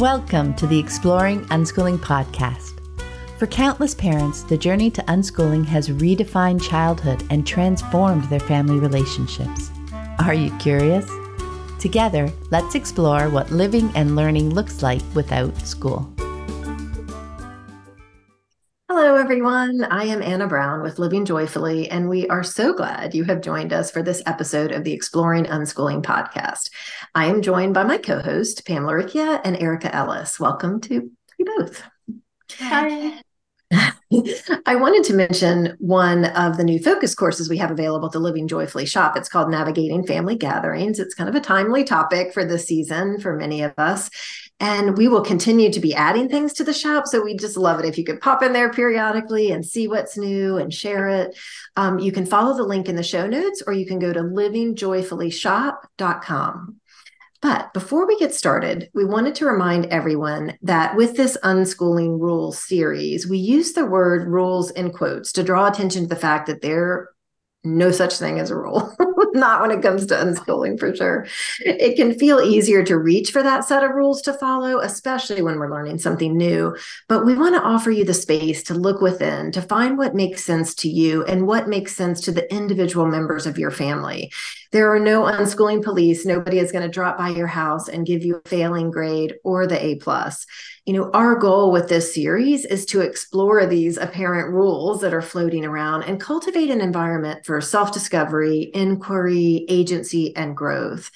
Welcome to the Exploring Unschooling Podcast. For countless parents, the journey to unschooling has redefined childhood and transformed their family relationships. Are you curious? Together, let's explore what living and learning looks like without school. Hello, everyone. I am Anna Brown with Living Joyfully, and we are so glad you have joined us for this episode of the Exploring Unschooling Podcast. I am joined by my co-host, Pam Laricchia and Erica Ellis. Welcome to you both. Hi. I wanted to mention one of the new focus courses we have available at the Living Joyfully shop. It's called Navigating Family Gatherings. It's kind of a timely topic for this season for many of us. And we will continue to be adding things to the shop. So we just love it if you could pop in there periodically and see what's new and share it. You can follow the link in the show notes, or you can go to livingjoyfullyshop.com. But before we get started, we wanted to remind everyone that with this Unschooling Rules series, we use the word rules in quotes to draw attention to the fact that there no such thing as a rule, not when it comes to unschooling for sure. It can feel easier to reach for that set of rules to follow, especially when we're learning something new. But we want to offer you the space to look within, to find what makes sense to you and what makes sense to the individual members of your family. There are no unschooling police. Nobody is going to drop by your house and give you a failing grade or the A+. You know, our goal with this series is to explore these apparent rules that are floating around and cultivate an environment for self-discovery, inquiry, agency, and growth.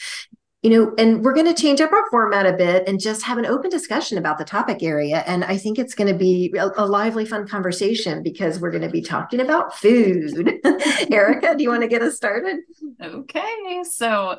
You know, and we're going to change up our format a bit and just have an open discussion about the topic area. And I think it's going to be a lively, fun conversation because we're going to be talking about food. Erica, do you want to get us started? Okay. So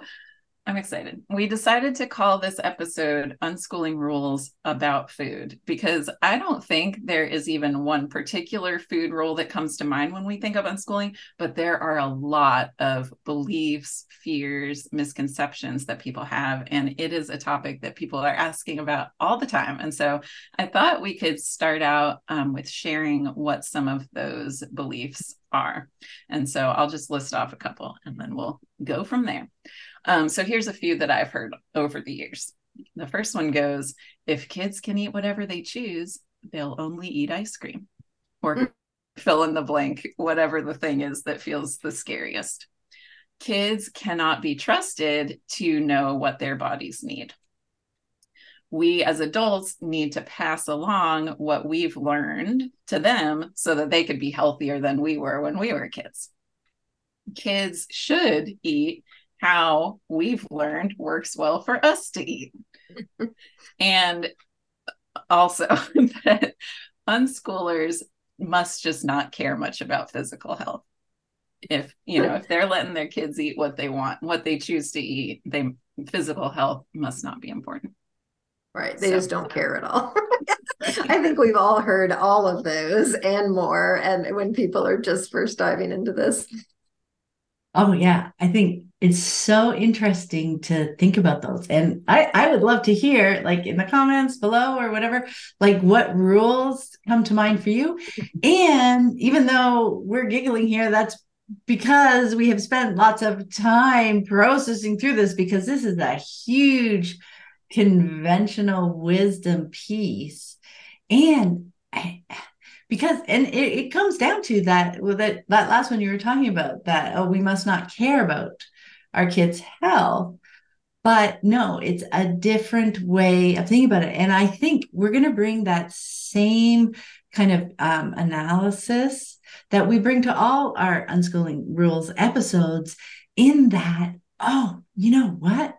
I'm excited. We decided to call this episode Unschooling Rules About Food because I don't think there is even one particular food rule that comes to mind when we think of unschooling, but there are a lot of beliefs, fears, misconceptions that people have, and it is a topic that people are asking about all the time. And so I thought we could start out with sharing what some of those beliefs are. And so I'll just list off a couple and then we'll go from there. So here's a few that I've heard over the years. The first one goes, if kids can eat whatever they choose, they'll only eat ice cream, or fill in the blank, whatever the thing is that feels the scariest. Kids cannot be trusted to know what their bodies need. We as adults need to pass along what we've learned to them so that they could be healthier than we were when we were kids. Kids should eat how we've learned works well for us to eat. And also that unschoolers must just not care much about physical health. If, you know, if they're letting their kids eat what they want, what they choose to eat, physical health must not be important. Right. They just don't care at all. I think we've all heard all of those and more. And when people are just first diving into this. Oh, yeah. I think it's so interesting to think about those. And I would love to hear, like, in the comments below or whatever, like, what rules come to mind for you. And even though we're giggling here, that's because we have spent lots of time processing through this, because this is a huge conventional wisdom piece. And it comes down to that, well, that last one you were talking about, that, we must not care about our kids' health. But no, it's a different way of thinking about it. And I think we're going to bring that same kind of analysis that we bring to all our Unschooling Rules episodes, in that, oh, you know what?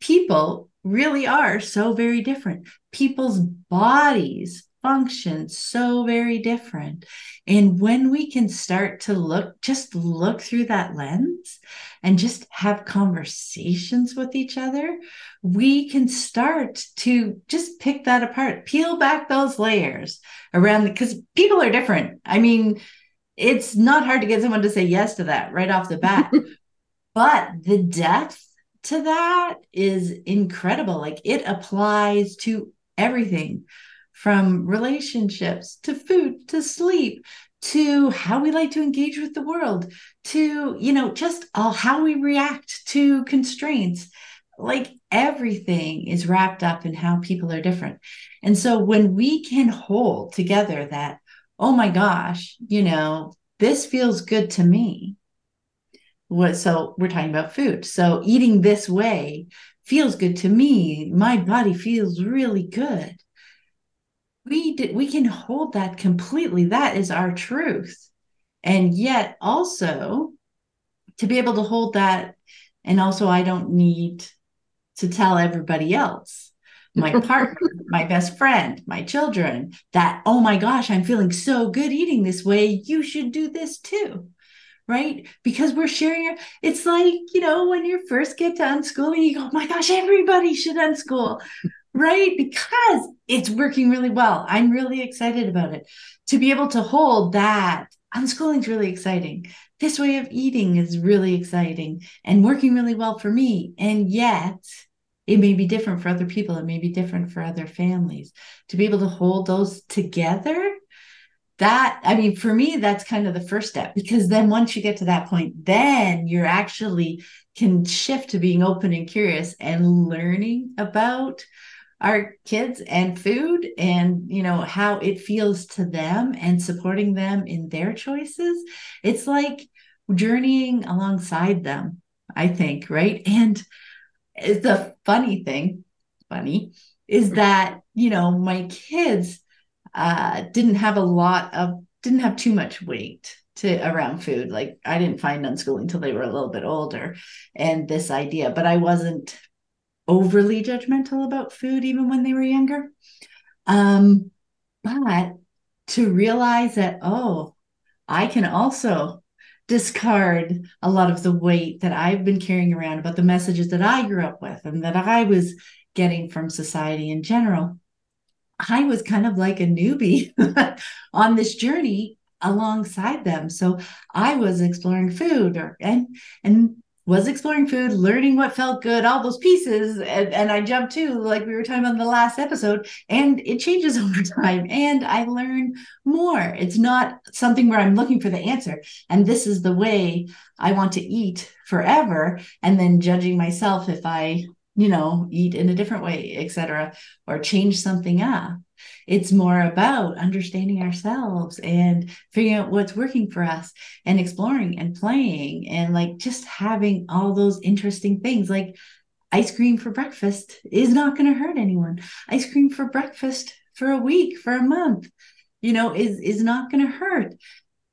People really are so very different. People's bodies function so very different. And when we can start to look through that lens and just have conversations with each other, we can start to just pick that apart, peel back those layers around, because people are different. I mean, it's not hard to get someone to say yes to that right off the bat, but the depth to that is incredible. Like, it applies to everything, from relationships to food to sleep to how we like to engage with the world to, you know, just all how we react to constraints. like everything is wrapped up in how people are different. And so when we can hold together that, oh my gosh, you know, this feels good to me. So we're talking about food. So eating this way feels good to me. My body feels really good. We can hold that completely. That is our truth. And yet also to be able to hold that. And also I don't need to tell everybody else, my partner, my best friend, my children, that, oh my gosh, I'm feeling so good eating this way. You should do this too. Right? Because we're sharing. It's like, you know, when you first get to unschooling, you go, oh my gosh, everybody should unschool, right? Because it's working really well. I'm really excited about it. To be able to hold that unschooling is really exciting. This way of eating is really exciting and working really well for me. And yet it may be different for other people. It may be different for other families. To be able to hold those together, that, I mean, for me, that's kind of the first step, because then once you get to that point, then you're actually can shift to being open and curious and learning about our kids and food and, you know, how it feels to them and supporting them in their choices. It's like journeying alongside them, I think, right? And the funny thing is that, you know, my kids didn't have too much weight around food. Like I didn't find unschooling until they were a little bit older and this idea, but I wasn't overly judgmental about food even when they were younger. But to realize that, oh, I can also discard a lot of the weight that I've been carrying around about the messages that I grew up with and that I was getting from society in general. I was kind of like a newbie on this journey alongside them. So I was exploring food learning what felt good, all those pieces. And I jumped to, like we were talking about in the last episode, and it changes over time. And I learn more. It's not something where I'm looking for the answer. And this is the way I want to eat forever. And then judging myself if I, you know, eat in a different way, et cetera, or change something up. It's more about understanding ourselves and figuring out what's working for us and exploring and playing and like just having all those interesting things. Like ice cream for breakfast is not going to hurt anyone. Ice cream for breakfast for a week, for a month, you know, is not going to hurt,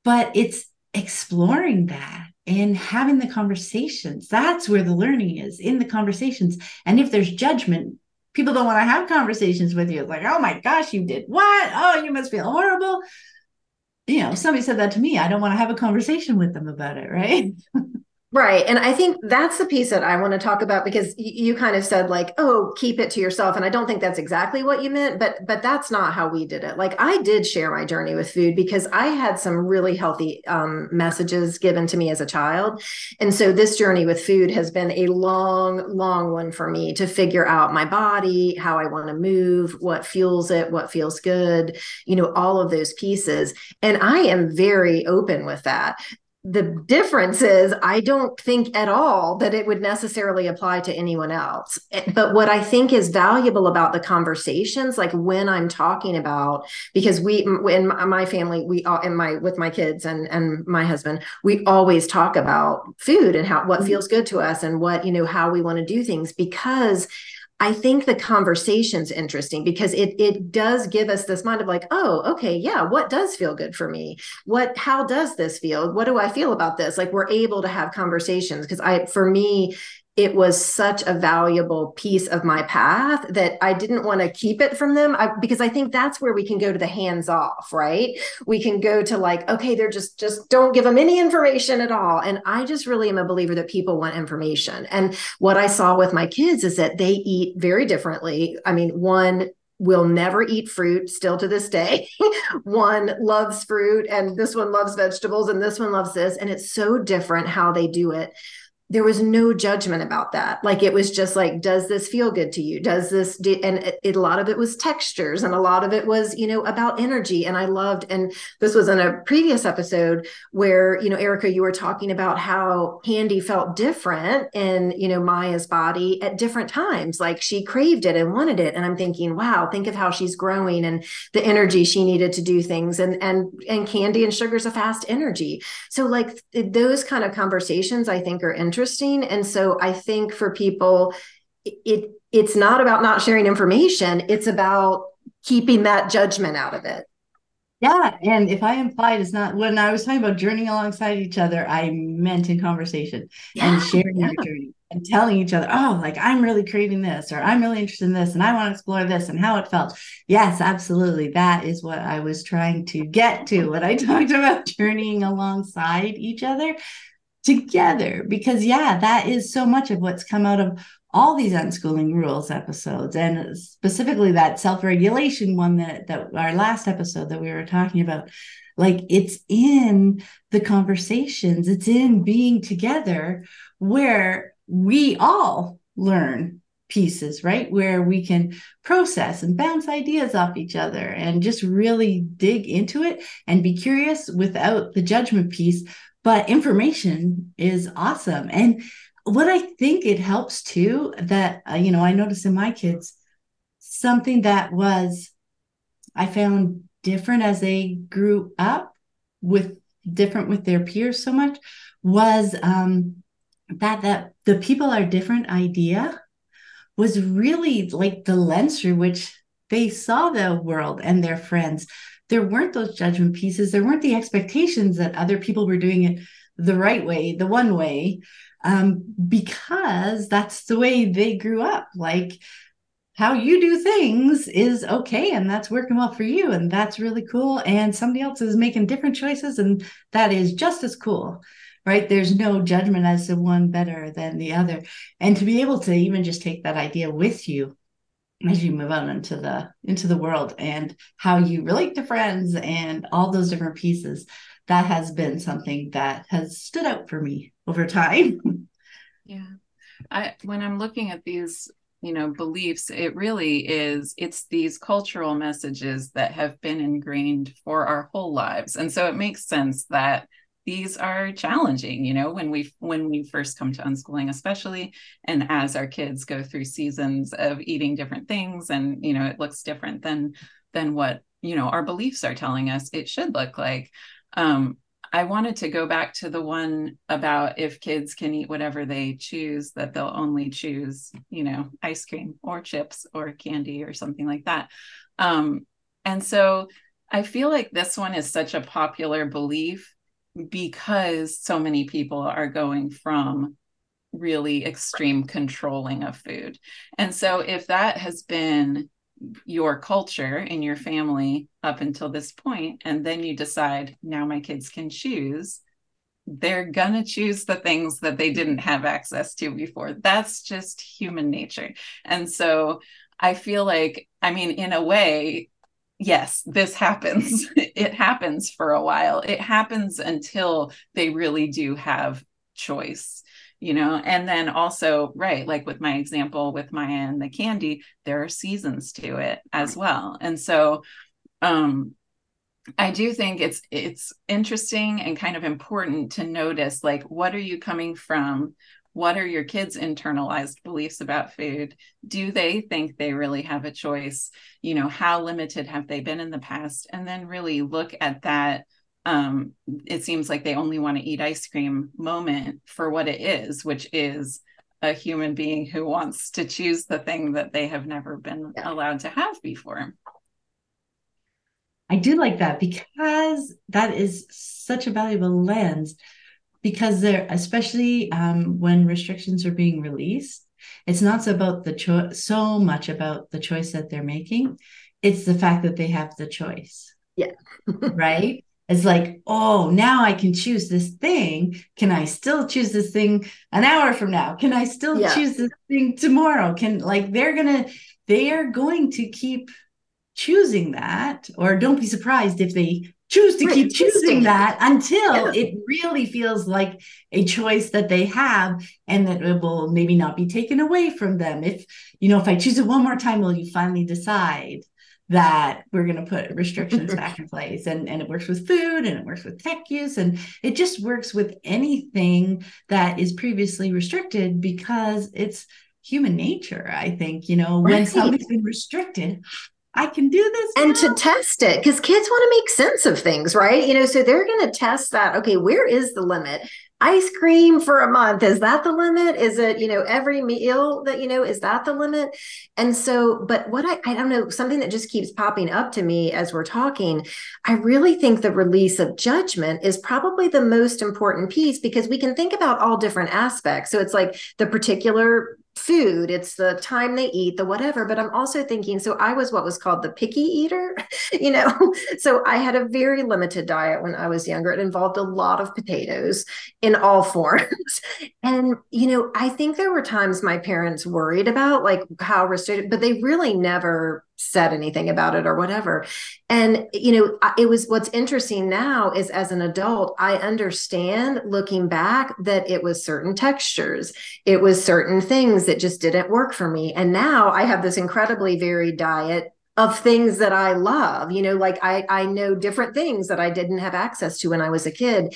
but it's exploring that. And having the conversations, that's where the learning is, in the conversations. And if there's judgment, people don't want to have conversations with you. It's like, oh my gosh, you did what? Oh, you must feel horrible. You know, somebody said that to me. I don't want to have a conversation with them about it, right? Right. And I think that's the piece that I want to talk about, because you kind of said like, oh, keep it to yourself. And I don't think that's exactly what you meant, but that's not how we did it. Like I did share my journey with food because I had some really healthy messages given to me as a child. And so this journey with food has been a long, long one for me to figure out my body, how I want to move, what fuels it, what feels good, you know, all of those pieces. And I am very open with that. The difference is I don't think at all that it would necessarily apply to anyone else. But what I think is valuable about the conversations, like when I'm talking about, because we, in my family, we all, with my kids and my husband, we always talk about food and how, what feels good to us and what, you know, how we want to do things, because I think the conversation's interesting because it does give us this mind of like, oh, okay, yeah, what does feel good for me? How does this feel? What do I feel about this? Like we're able to have conversations because for me, it was such a valuable piece of my path that I didn't want to keep it from them because I think that's where we can go to the hands off, right? We can go to like, okay, they're just don't give them any information at all. And I just really am a believer that people want information. And what I saw with my kids is that they eat very differently. I mean, one will never eat fruit still to this day. One loves fruit and this one loves vegetables and this one loves this. And it's so different how they do it. there was no judgment about that. Like, it was just like, does this feel good to you? Does this do? And a lot of it was textures, and a lot of it was, you know, about energy. And I loved, and this was in a previous episode where, you know, Erica, you were talking about how candy felt different in, you know, Maya's body at different times. Like, she craved it and wanted it. And I'm thinking, wow, think of how she's growing and the energy she needed to do things. And candy and sugar's a fast energy. So like those kind of conversations, I think, are interesting. And so I think for people, it's not about not sharing information. It's about keeping that judgment out of it. Yeah. And if I implied it's not, when I was talking about journeying alongside each other, I meant in conversation and sharing your journey and telling each other, oh, like, I'm really craving this, or I'm really interested in this, and I want to explore this and how it felt. Yes, absolutely. That is what I was trying to get to when I talked about journeying alongside each other together, because yeah, that is so much of what's come out of all these Unschooling Rules episodes, and specifically that self-regulation one that our last episode that we were talking about. Like, it's in the conversations, it's in being together where we all learn pieces, right? Where we can process and bounce ideas off each other and just really dig into it and be curious without the judgment piece. But information is awesome. And what I think it helps too, that, you know, I noticed in my kids, something that was, I found different as they grew up with their peers so much, was that the people are different idea was really like the lens through which they saw the world and their friends. There weren't those judgment pieces. There weren't the expectations that other people were doing it the right way, the one way. Because that's the way they grew up. Like, how you do things is okay, and that's working well for you, and that's really cool. And somebody else is making different choices, and that is just as cool, right? There's no judgment as to one better than the other. And to be able to even just take that idea with you as you move out into the world, and how you relate to friends and all those different pieces, that has been something that has stood out for me over time. Yeah. When I'm looking at these, you know, beliefs, it really is, it's these cultural messages that have been ingrained for our whole lives. And so it makes sense that these are challenging, you know, when we first come to unschooling, especially, and as our kids go through seasons of eating different things, and, you know, it looks different than what, you know, our beliefs are telling us it should look like. I wanted to go back to the one about if kids can eat whatever they choose, that they'll only choose, you know, ice cream or chips or candy or something like that. And so I feel like this one is such a popular belief because so many people are going from really extreme controlling of food. And so if that has been your culture in your family up until this point, and then you decide, now my kids can choose, they're gonna choose the things that they didn't have access to before. That's just human nature. And so I feel like, I mean, in a way, yes, this happens. It happens for a while. It happens until they really do have choice. You know, and then also, right, like with my example with Maya and the candy, there are seasons to it as well. And so I do think it's interesting and kind of important to notice, like, what are you coming from? What are your kids' internalized beliefs about food? Do they think they really have a choice? You know, how limited have they been in the past? And then really look at that. It seems like they only want to eat ice cream moment for what it is, which is a human being who wants to choose the thing that they have never been allowed to have before. I do like that, because that is such a valuable lens, because they're, especially when restrictions are being released, it's not about the so much about the choice that they're making. It's the fact that they have the choice. Yeah. Right. It's like, oh, now I can choose this thing. Can I still choose this thing an hour from now? Can I still choose this thing tomorrow? They are going to keep choosing that, or don't be surprised if they choose to keep choosing that until it really feels like a choice that they have and that it will maybe not be taken away from them. If, you know, if I choose it one more time, will you finally decide that we're going to put restrictions back in place? And it works with food, and it works with tech use, and it just works with anything that is previously restricted, because it's human nature, I think. You know, when something's been restricted, I can do this. And now, to test it, because kids want to make sense of things, right? You know, so they're going to test that. Okay, where is the limit? Ice cream for a month. Is that the limit? Is it, you know, every meal that, you know, is that the limit? And so, but what I don't know, something that just keeps popping up to me as we're talking, I really think the release of judgment is probably the most important piece, because we can think about all different aspects. So it's like the particular food, it's the time they eat, the whatever. But I'm also thinking, so I was what was called the picky eater, you know, so I had a very limited diet when I was younger. It involved a lot of potatoes in all forms. And, you know, I think there were times my parents worried about like how restricted, but they really never said anything about it or whatever. And, you know, it was, what's interesting now is as an adult, I understand looking back that it was certain textures. It was certain things that just didn't work for me. And now I have this incredibly varied diet of things that I love, you know, like I know different things that I didn't have access to when I was a kid.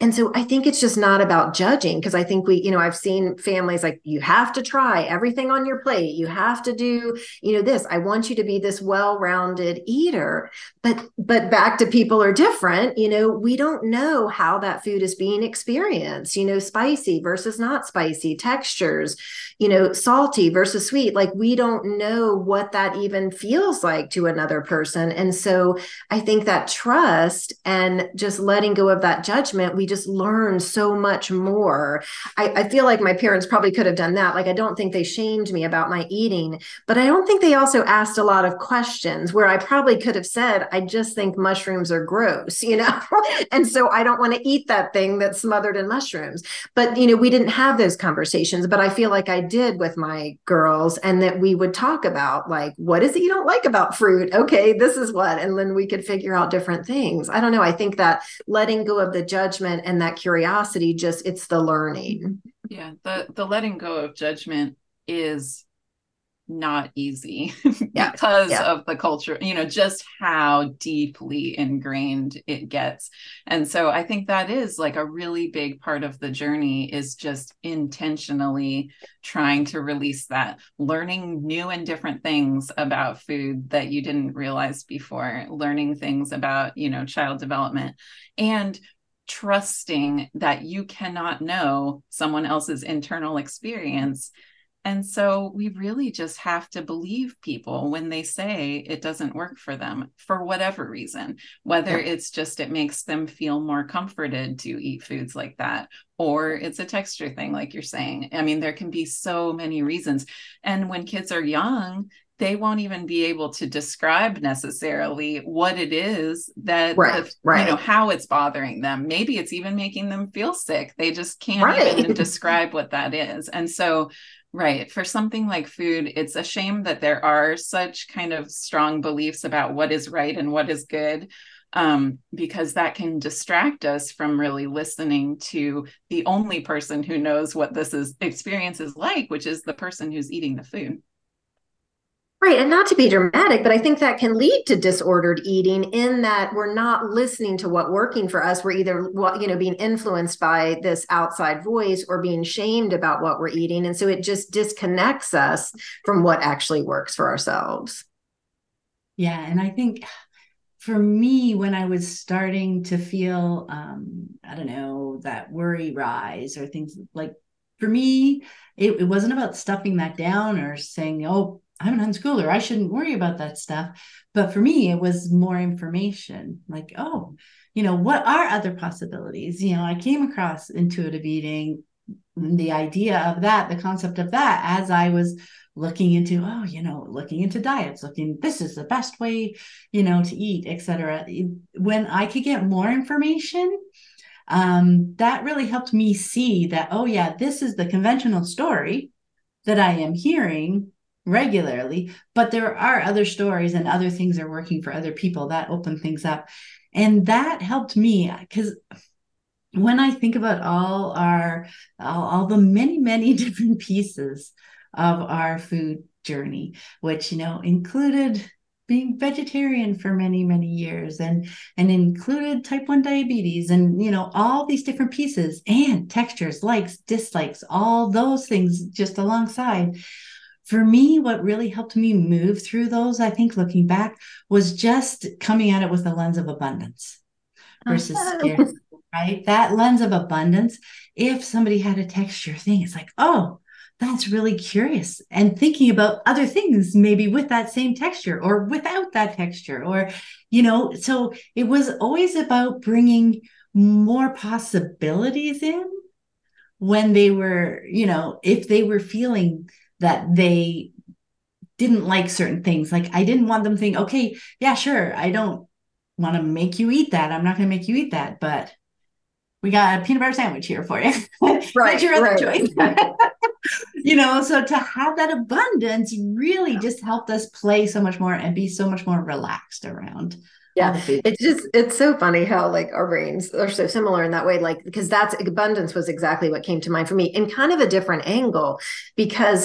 And so I think it's just not about judging, because I think we, you know, I've seen families like, you have to try everything on your plate. You have to do, you know, this. I want you to be this well-rounded eater. But back to people are different. You know, we don't know how that food is being experienced, you know, spicy versus not spicy, textures, you know, salty versus sweet. Like, we don't know what that even feels like to another person. And so I think that trust and just letting go of that judgment, we just learn so much more. I feel like my parents probably could have done that. Like, I don't think they shamed me about my eating, but I don't think they also asked a lot of questions where I probably could have said, I just think mushrooms are gross, you know, and so I don't want to eat that thing that's smothered in mushrooms. But, you know, we didn't have those conversations, but I feel like I did with my girls, and that we would talk about like, what is it you don't like about fruit? Okay, this is what, and then we could figure out different things. I don't know. I think that letting go of the judgment and that curiosity, just, it's the learning. Yeah. The letting go of judgment is not easy because of the culture, you know, just how deeply ingrained it gets. And so I think that is like a really big part of the journey, is just intentionally trying to release that, learning new and different things about food that you didn't realize before, learning things about, you know, child development, and trusting that you cannot know someone else's internal experience. And so we really just have to believe people when they say it doesn't work for them, for whatever reason, whether it's just it makes them feel more comforted to eat foods like that, or it's a texture thing, like you're saying. I mean, there can be so many reasons. And when kids are young, they won't even be able to describe necessarily what it is that, you know, how it's bothering them. Maybe it's even making them feel sick. They just can't even describe what that is. And so, for something like food, it's a shame that there are such kind of strong beliefs about what is right and what is good, because that can distract us from really listening to the only person who knows what this is, experience is like, which is the person who's eating the food. Right. And not to be dramatic, but I think that can lead to disordered eating, in that we're not listening to what's working for us. We're either, you know, being influenced by this outside voice or being shamed about what we're eating. And so it just disconnects us from what actually works for ourselves. Yeah. And I think for me, when I was starting to feel, I don't know, that worry rise or things like, for me, it wasn't about stuffing that down or saying, oh, I'm an unschooler, I shouldn't worry about that stuff. But for me, it was more information, like, oh, you know, what are other possibilities? You know, I came across intuitive eating, the idea of that, the concept of that, as I was looking into, oh, you know, looking into diets, looking, this is the best way, you know, to eat, et cetera. When I could get more information, that really helped me see that, oh yeah, this is the conventional story that I am hearing regularly, but there are other stories and other things are working for other people that open things up. And that helped me, because when I think about all the many different pieces of our food journey, which, you know, included being vegetarian for many years, and included type 1 diabetes, and, you know, all these different pieces and textures, likes, dislikes, all those things just alongside. For me, what really helped me move through those, I think, looking back, was just coming at it with a lens of abundance versus scarcity, right? That lens of abundance. If somebody had a texture thing, it's like, oh, that's really curious, and thinking about other things, maybe with that same texture or without that texture, or, you know, so it was always about bringing more possibilities in when they were, you know, if they were feeling that they didn't like certain things. Like, I didn't want them to think, okay, yeah, sure, I don't want to make you eat that. I'm not going to make you eat that, but we got a peanut butter sandwich here for you. Right, your other choice. You know, so to have that abundance really just helped us play so much more and be so much more relaxed around. Yeah. It's so funny how, like, our brains are so similar in that way, like, because that's abundance was exactly what came to mind for me in kind of a different angle, because,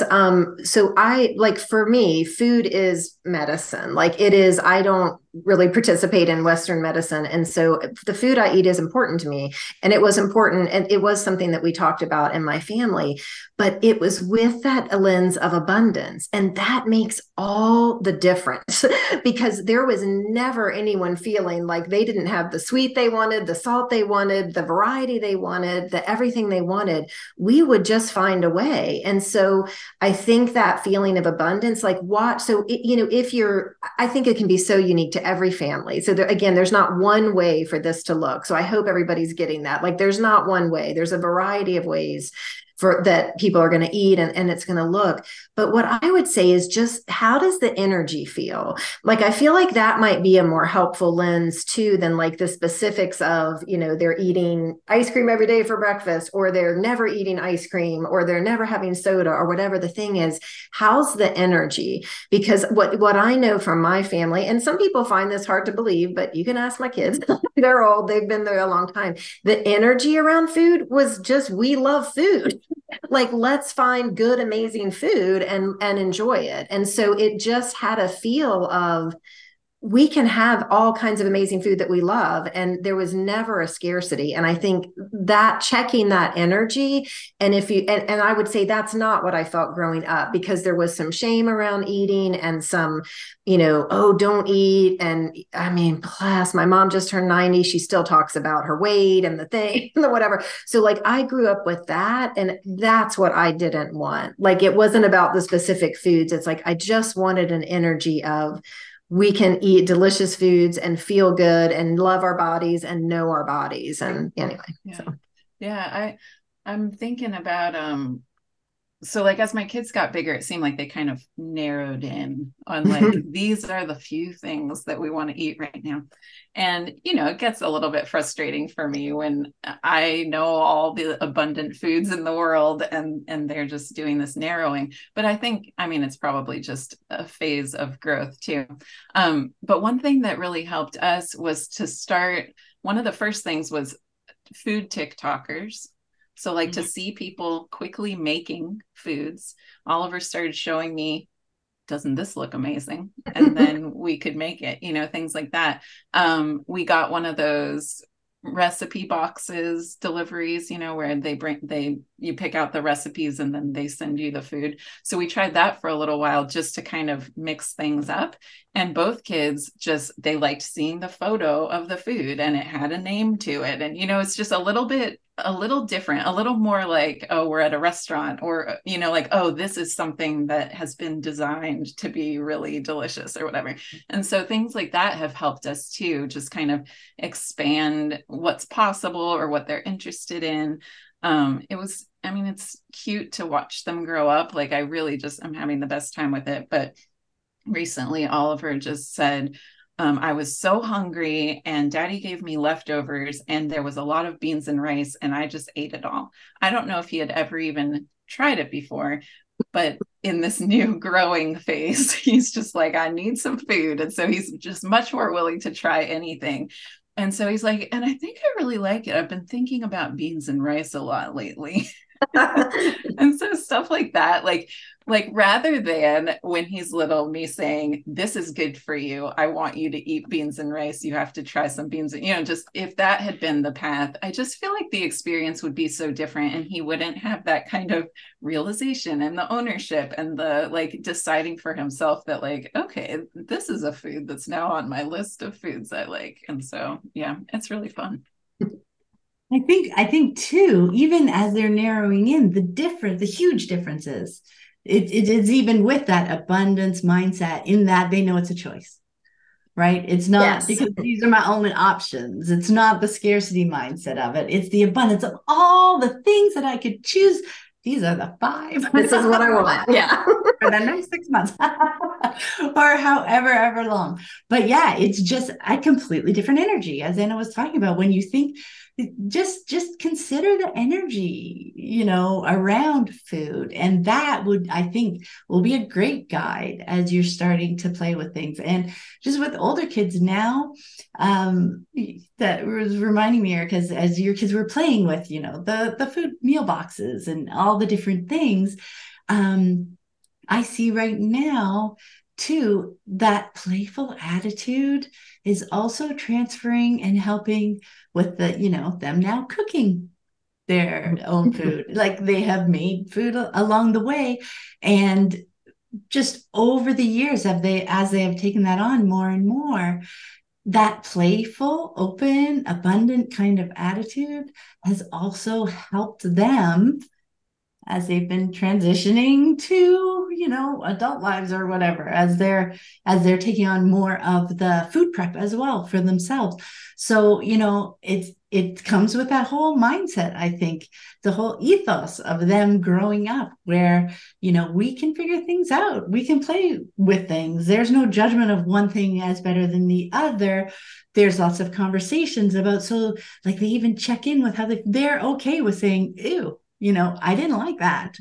so I, like, for me, food is medicine. Like, it is, I don't really participate in Western medicine. And so the food I eat is important to me, and it was important. And it was something that we talked about in my family, but it was with that lens of abundance. And that makes all the difference, because there was never anyone feeling like they didn't have the sweet they wanted, the salt they wanted, the variety they wanted, the everything they wanted. We would just find a way. And so I think that feeling of abundance, like, what, so, it, you know, if you're, I think it can be so unique to every family. So there, again, there's not one way for this to look. So I hope everybody's getting that. Like, there's not one way. There's a variety of ways for that people are going to eat, and it's going to look. But what I would say is just, how does the energy feel? Like, I feel like that might be a more helpful lens too, than like the specifics of, you know, they're eating ice cream every day for breakfast, or they're never eating ice cream, or they're never having soda, or whatever the thing is. How's the energy? Because what I know from my family, and some people find this hard to believe, but you can ask my kids, they're old, they've been there a long time. The energy around food was just, we love food. Like, let's find good, amazing food and enjoy it. And so it just had a feel of, we can have all kinds of amazing food that we love. And there was never a scarcity. And I think that checking that energy, and if you, and I would say that's not what I felt growing up, because there was some shame around eating and some, you know, oh, don't eat. And I mean, plus my mom just turned 90. She still talks about her weight and the thing and the whatever. So, like, I grew up with that, and that's what I didn't want. Like, it wasn't about the specific foods. It's like, I just wanted an energy of, we can eat delicious foods and feel good and love our bodies and know our bodies. And anyway, yeah. So. Yeah. I'm thinking about, so, like, as my kids got bigger, it seemed like they kind of narrowed in on, like, these are the few things that we want to eat right now. And, you know, it gets a little bit frustrating for me when I know all the abundant foods in the world, and they're just doing this narrowing. But I think, I mean, it's probably just a phase of growth too. But one thing that really helped us was to start, one of the first things was food TikTokers. So, like, to see people quickly making foods, Oliver started showing me, doesn't this look amazing? And then we could make it, you know, things like that. We got one of those recipe boxes deliveries, you know, where you pick out the recipes and then they send you the food. So we tried that for a little while just to kind of mix things up. And both kids just, they liked seeing the photo of the food, and it had a name to it. And, you know, it's just a little different, a little more like, oh, we're at a restaurant, or, you know, like, oh, this is something that has been designed to be really delicious or whatever. And so things like that have helped us too, just kind of expand what's possible or what they're interested in. It's cute to watch them grow up. Like, I really just, I'm having the best time with it. But recently Oliver just said, I was so hungry, and Daddy gave me leftovers, and there was a lot of beans and rice, and I just ate it all. I don't know if he had ever even tried it before, but in this new growing phase, he's just like, I need some food. And so he's just much more willing to try anything. And so he's like, and I think I really like it. I've been thinking about beans and rice a lot lately. And so stuff like that, like rather than when he's little, me saying, this is good for you. I want you to eat beans and rice. You have to try some beans. You know, just if that had been the path, I just feel like the experience would be so different, and he wouldn't have that kind of realization and the ownership and the like deciding for himself that like, okay, this is a food that's now on my list of foods I like. And so, yeah, it's really fun. I think too, even as they're narrowing in the huge differences, it is even with that abundance mindset in that they know it's a choice, right? It's not because these are my only options. It's not the scarcity mindset of it. It's the abundance of all the things that I could choose. These are the 5. This is what I want. Yeah. For the next 6 months or however long. But yeah, it's just a completely different energy, as Anna was talking about. When you think, just consider the energy, you know, around food. And that would, I think, will be a great guide as you're starting to play with things. And just with older kids now, that was reminding me, Erica, as your kids were playing with, you know, the food meal boxes and all the different things. I see right now too, that playful attitude is also transferring and helping with the, you know, them now cooking their own food. Like they have made food along the way. And just over the years, as they have taken that on more and more, that playful, open, abundant kind of attitude has also helped them as they've been transitioning to, you know, adult lives or whatever, as they're taking on more of the food prep as well for themselves. So, you know, it comes with that whole mindset, I think, the whole ethos of them growing up where, you know, we can figure things out. We can play with things. There's no judgment of one thing as better than the other. There's lots of conversations about, so like they even check in with how they're okay with saying, ew, you know, I didn't like that.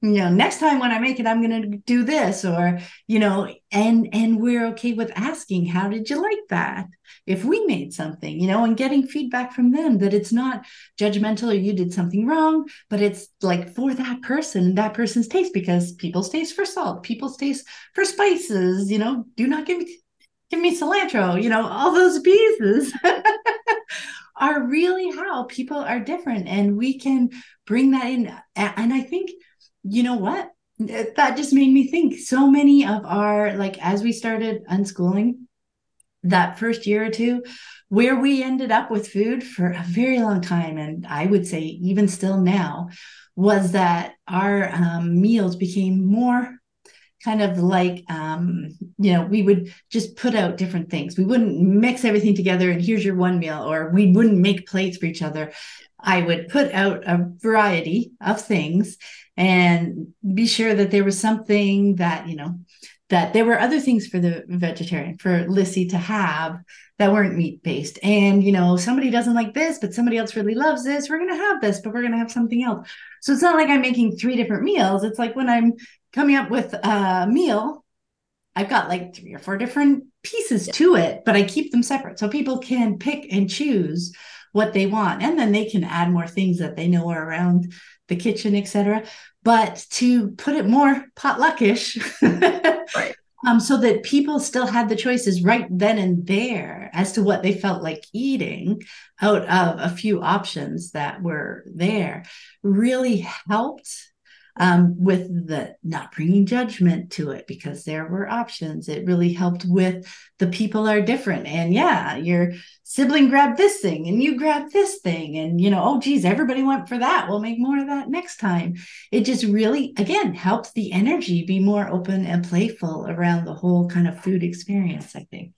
You know, next time when I make it, I'm going to do this, or, you know, and we're okay with asking, how did you like that? If we made something, you know, and getting feedback from them that it's not judgmental or you did something wrong, but it's like for that person and that person's taste, because people's taste for salt, people's taste for spices, you know, do not give me cilantro, you know, all those pieces. Are really how people are different, and we can bring that in. And I think, you know what, that just made me think, so many of our, like, as we started unschooling that first year or two, where we ended up with food for a very long time, and I would say even still now, was that our meals became more kind of like, you know, we would just put out different things. We wouldn't mix everything together and here's your one meal, or we wouldn't make plates for each other. I would put out a variety of things and be sure that there was something that, you know, that there were other things for the vegetarian, for Lissy to have that weren't meat-based. And, you know, somebody doesn't like this, but somebody else really loves this. We're going to have this, but we're going to have something else. So it's not like I'm making 3 different meals. It's like when I'm coming up with a meal, I've got like 3 or 4 different pieces to it, but I keep them separate. So people can pick and choose what they want. And then they can add more things that they know are around the kitchen, et cetera. But to put it more potluckish, right. So that people still had the choices right then and there as to what they felt like eating out of a few options that were there, really helped with the not bringing judgment to it, because there were options. It really helped with the people are different. And yeah, your sibling grabbed this thing and you grabbed this thing, and, you know, oh geez, everybody went for that. We'll make more of that next time. It just really, again, helps the energy be more open and playful around the whole kind of food experience, I think.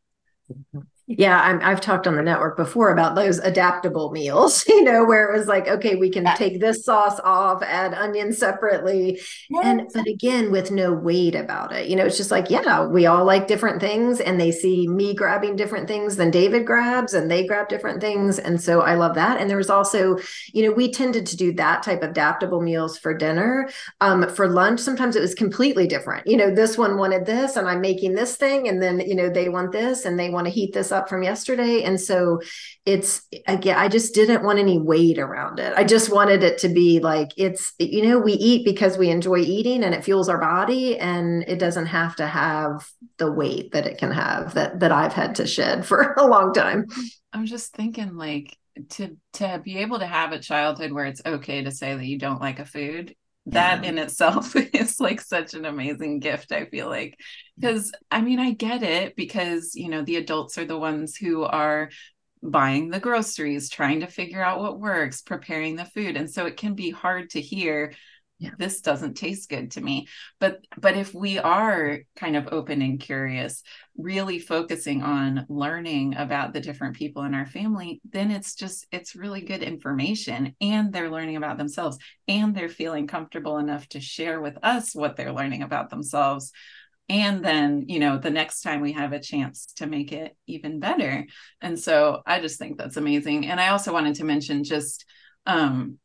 Yeah, I've talked on the network before about those adaptable meals, you know, where it was like, okay, we can take this sauce off, add onion separately. Yes. But again, with no weight about it, you know, it's just like, yeah, we all like different things, and they see me grabbing different things than David grabs, and they grab different things. And so I love that. And there was also, you know, we tended to do that type of adaptable meals for dinner. For lunch, sometimes it was completely different. You know, this one wanted this, and I'm making this thing. And then, you know, they want this, and they want to heat this up up from yesterday. And so it's, again, I just didn't want any weight around it. I just wanted it to be like, it's, you know, we eat because we enjoy eating and it fuels our body, and it doesn't have to have the weight that it can have that I've had to shed for a long time. I'm just thinking, like, to be able to have a childhood where it's okay to say that you don't like a food, that in itself is like such an amazing gift, I feel like. Because I mean, I get it, because, you know, the adults are the ones who are buying the groceries, trying to figure out what works, preparing the food. And so it can be hard to hear, this doesn't taste good to me. But if we are kind of open and curious, really focusing on learning about the different people in our family, then it's really good information, and they're learning about themselves, and they're feeling comfortable enough to share with us what they're learning about themselves. And then, you know, the next time we have a chance to make it even better. And so I just think that's amazing. And I also wanted to mention just,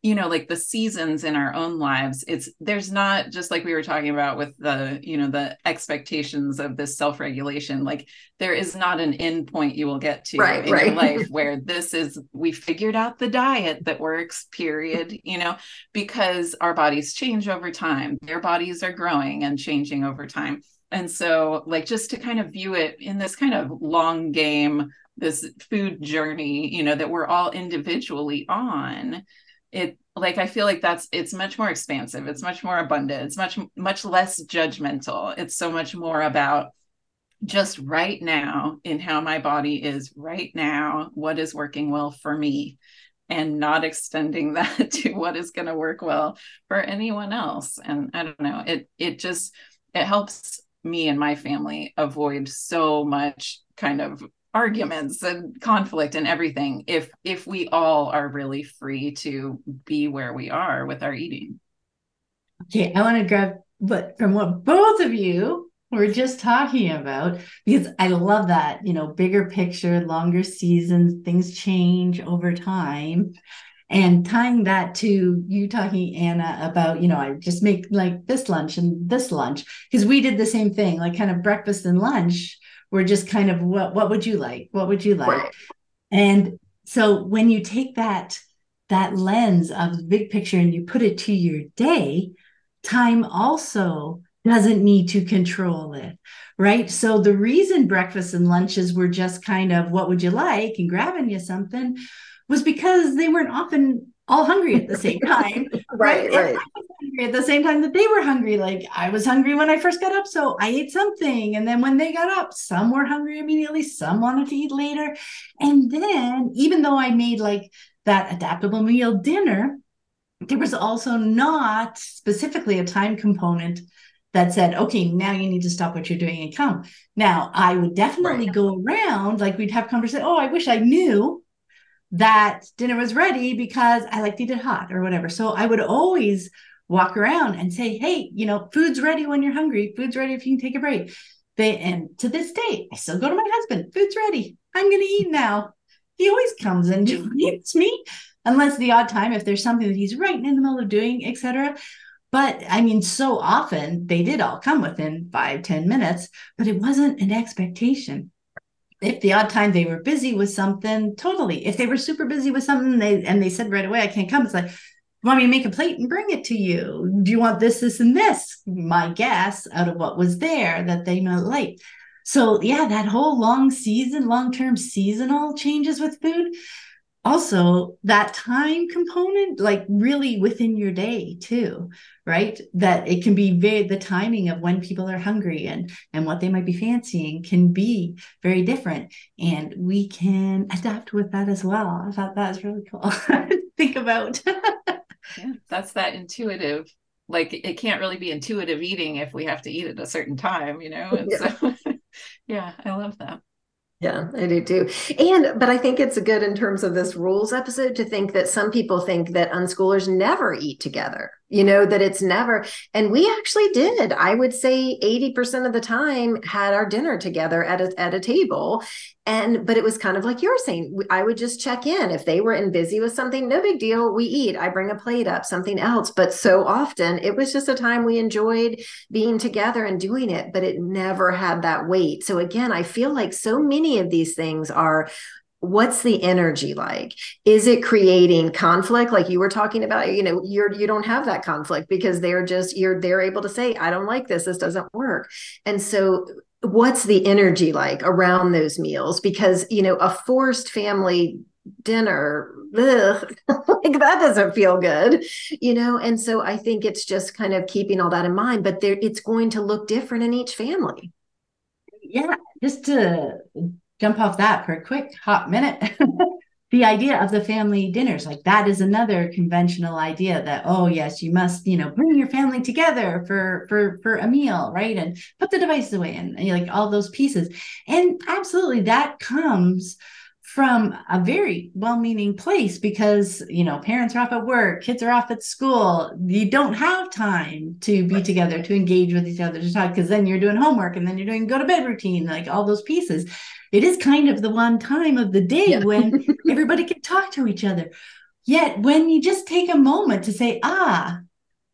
you know, like the seasons in our own lives, there's not just, like we were talking about with the, you know, the expectations of this self-regulation, like there is not an end point you will get to your life where this is, we figured out the diet that works, period, you know, because our bodies change over time, their bodies are growing and changing over time. And so, like, just to kind of view it in this kind of long game, this food journey, you know, that we're all individually on, it, like, I feel like it's much more expansive. It's much more abundant. It's much, much less judgmental. It's so much more about just right now, in how my body is right now, what is working well for me, and not extending that to what is going to work well for anyone else. And I don't know, it helps me and my family avoid so much kind of arguments and conflict and everything, if we all are really free to be where we are with our eating. Okay, I want to grab from what both of you were just talking about, because I love that, you know, bigger picture, longer seasons, things change over time. And tying that to you talking, Anna, about, you know, I just make like this lunch and this lunch, because we did the same thing, like kind of breakfast and lunch. We're just kind of, what would you like? What would you like? Right. And so when you take that lens of the big picture and you put it to your day, time also doesn't need to control it, right? So the reason breakfast and lunches were just kind of, what would you like? And grabbing you something was because they weren't often all hungry at the same time. Right. At the same time that they were hungry, like I was hungry when I first got up, so I ate something. And then when they got up, some were hungry immediately, some wanted to eat later. And then, even though I made like that adaptable meal dinner, there was also not specifically a time component that said, okay, now you need to stop what you're doing and come. Now, I would definitely go around, like we'd have conversation. Oh, I wish I knew that dinner was ready because I liked to eat it hot or whatever. So I would always walk around and say, hey, you know, food's ready when you're hungry. Food's ready if you can take a break. And to this day, I still go to my husband. Food's ready. I'm going to eat now. He always comes and joins me, unless the odd time, if there's something that he's right in the middle of doing, etc. But I mean, so often they did all come within 5-10 minutes, but it wasn't an expectation. If the odd time they were busy with something, totally. If they were super busy with something and they said right away, I can't come, it's like, want me to make a plate and bring it to you? Do you want this, this, and this? My guess out of what was there that they might like. So yeah, that whole long season, long-term seasonal changes with food. Also that time component, like really within your day too, right? That it can be the timing of when people are hungry and what they might be fancying can be very different. And we can adapt with that as well. I thought that was really cool to think about. Yeah, that's that intuitive, like it can't really be intuitive eating if we have to eat at a certain time, you know? And so, yeah, I love that. Yeah, I do too. But I think it's good in terms of this rules episode to think that some people think that unschoolers never eat together. you know, that it's never. And we actually did, I would say 80% of the time had our dinner together at a table. But it was kind of like you were saying, I would just check in. If they were in busy with something, no big deal. We eat, I bring a plate up, something else. But so often it was just a time we enjoyed being together and doing it, but it never had that weight. So again, I feel like so many of these things are, what's the energy like? Is it creating conflict? Like you were talking about, you know, you don't have that conflict because they're able to say, I don't like this doesn't work. And so what's the energy like around those meals? Because, you know, a forced family dinner, like that doesn't feel good, you know? And so I think it's just kind of keeping all that in mind, but it's going to look different in each family. Yeah. Just to jump off that for a quick hot minute. The idea of the family dinners, like that is another conventional idea that, oh yes, you must, you know, bring your family together for a meal, right? And put the devices away and like all those pieces. And absolutely that comes from a very well-meaning place because, you know, parents are off at work, kids are off at school. You don't have time to be together, to engage with each other, to talk, because then you're doing homework and then you're doing go to bed routine, like all those pieces. It is kind of the one time of the day when everybody can talk to each other. Yet when you just take a moment to say, but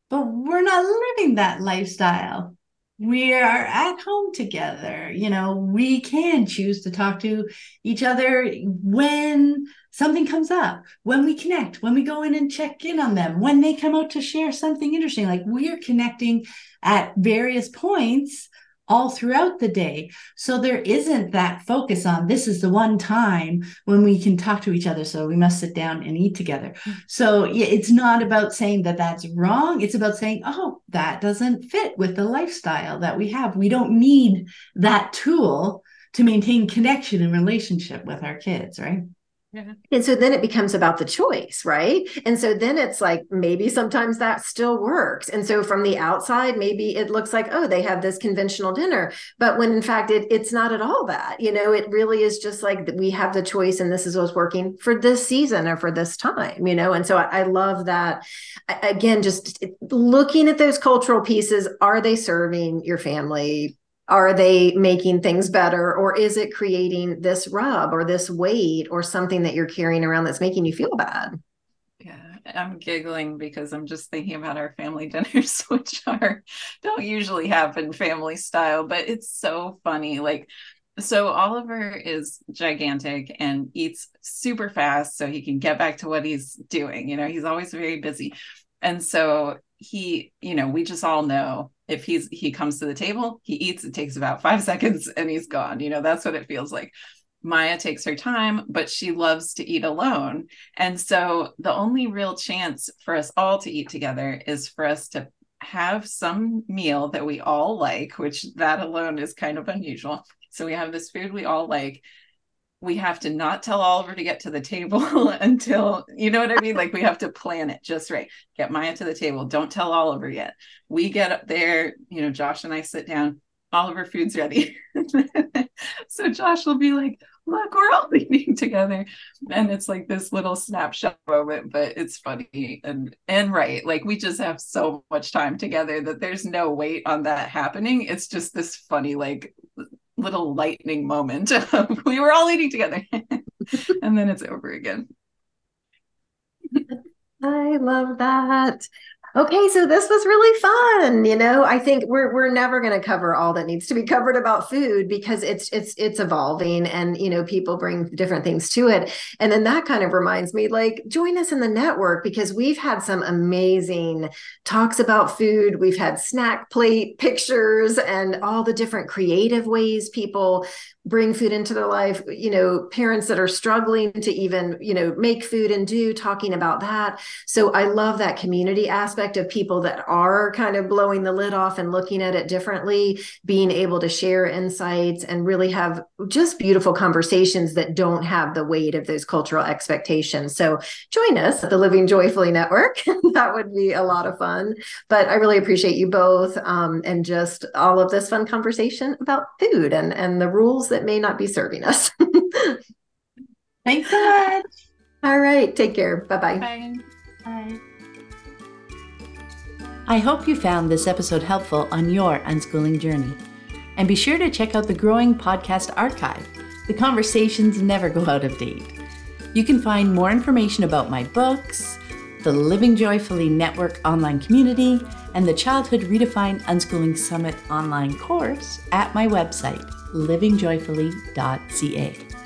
we're not living that lifestyle. We are at home together. You know, we can choose to talk to each other when something comes up, when we connect, when we go in and check in on them, when they come out to share something interesting, like we are connecting at various points all throughout the day. So there isn't that focus on this is the one time when we can talk to each other. So we must sit down and eat together. So it's not about saying that that's wrong. It's about saying, oh, that doesn't fit with the lifestyle that we have. We don't need that tool to maintain connection and relationship with our kids, right? Yeah. And so then it becomes about the choice, right? And so then it's like, maybe sometimes that still works. And so from the outside, maybe it looks like, oh, they have this conventional dinner. But when in fact, it's not at all that, you know, it really is just like we have the choice and this is what's working for this season or for this time, you know? And so I love that. Again, just looking at those cultural pieces, are they serving your family? Are they making things better? Or is it creating this rub or this weight or something that you're carrying around that's making you feel bad? Yeah, I'm giggling because I'm just thinking about our family dinners, which don't usually happen family style, but it's so funny. Like, so Oliver is gigantic and eats super fast so he can get back to what he's doing. You know, he's always very busy. And so he, you know, we just all know if he comes to the table, he eats, it takes about 5 seconds and he's gone. You know, that's what it feels like. Maya takes her time, but she loves to eat alone. And so the only real chance for us all to eat together is for us to have some meal that we all like, which that alone is kind of unusual. So we have this food we all like. We have to not tell Oliver to get to the table until, you know what I mean? Like we have to plan it just right. Get Maya to the table. Don't tell Oliver yet. We get up there, you know, Josh and I sit down, Oliver food's ready. So Josh will be like, look, we're all eating together. And it's like this little snapshot moment, but it's funny and right. Like we just have so much time together that there's no weight on that happening. It's just this funny, like little lightning moment. We were all eating together and then it's over again. I love that. Okay. So this was really fun. You know, I think we're never going to cover all that needs to be covered about food because it's evolving and, you know, people bring different things to it. And then that kind of reminds me, like, join us in the network because we've had some amazing talks about food. We've had snack plate pictures and all the different creative ways people bring food into their life, you know, parents that are struggling to even, you know, make food and talking about that. So I love that community aspect of people that are kind of blowing the lid off and looking at it differently, being able to share insights and really have just beautiful conversations that don't have the weight of those cultural expectations. So join us at the Living Joyfully Network. That would be a lot of fun, but I really appreciate you both and just all of this fun conversation about food and the rules that may not be serving us. Thanks so much. All right. Take care. Bye-bye. Bye. Bye. I hope you found this episode helpful on your unschooling journey. And be sure to check out the growing podcast archive. The conversations never go out of date. You can find more information about my books, the Living Joyfully Network online community, and the Childhood Redefined Unschooling Summit online course at my website, livingjoyfully.ca.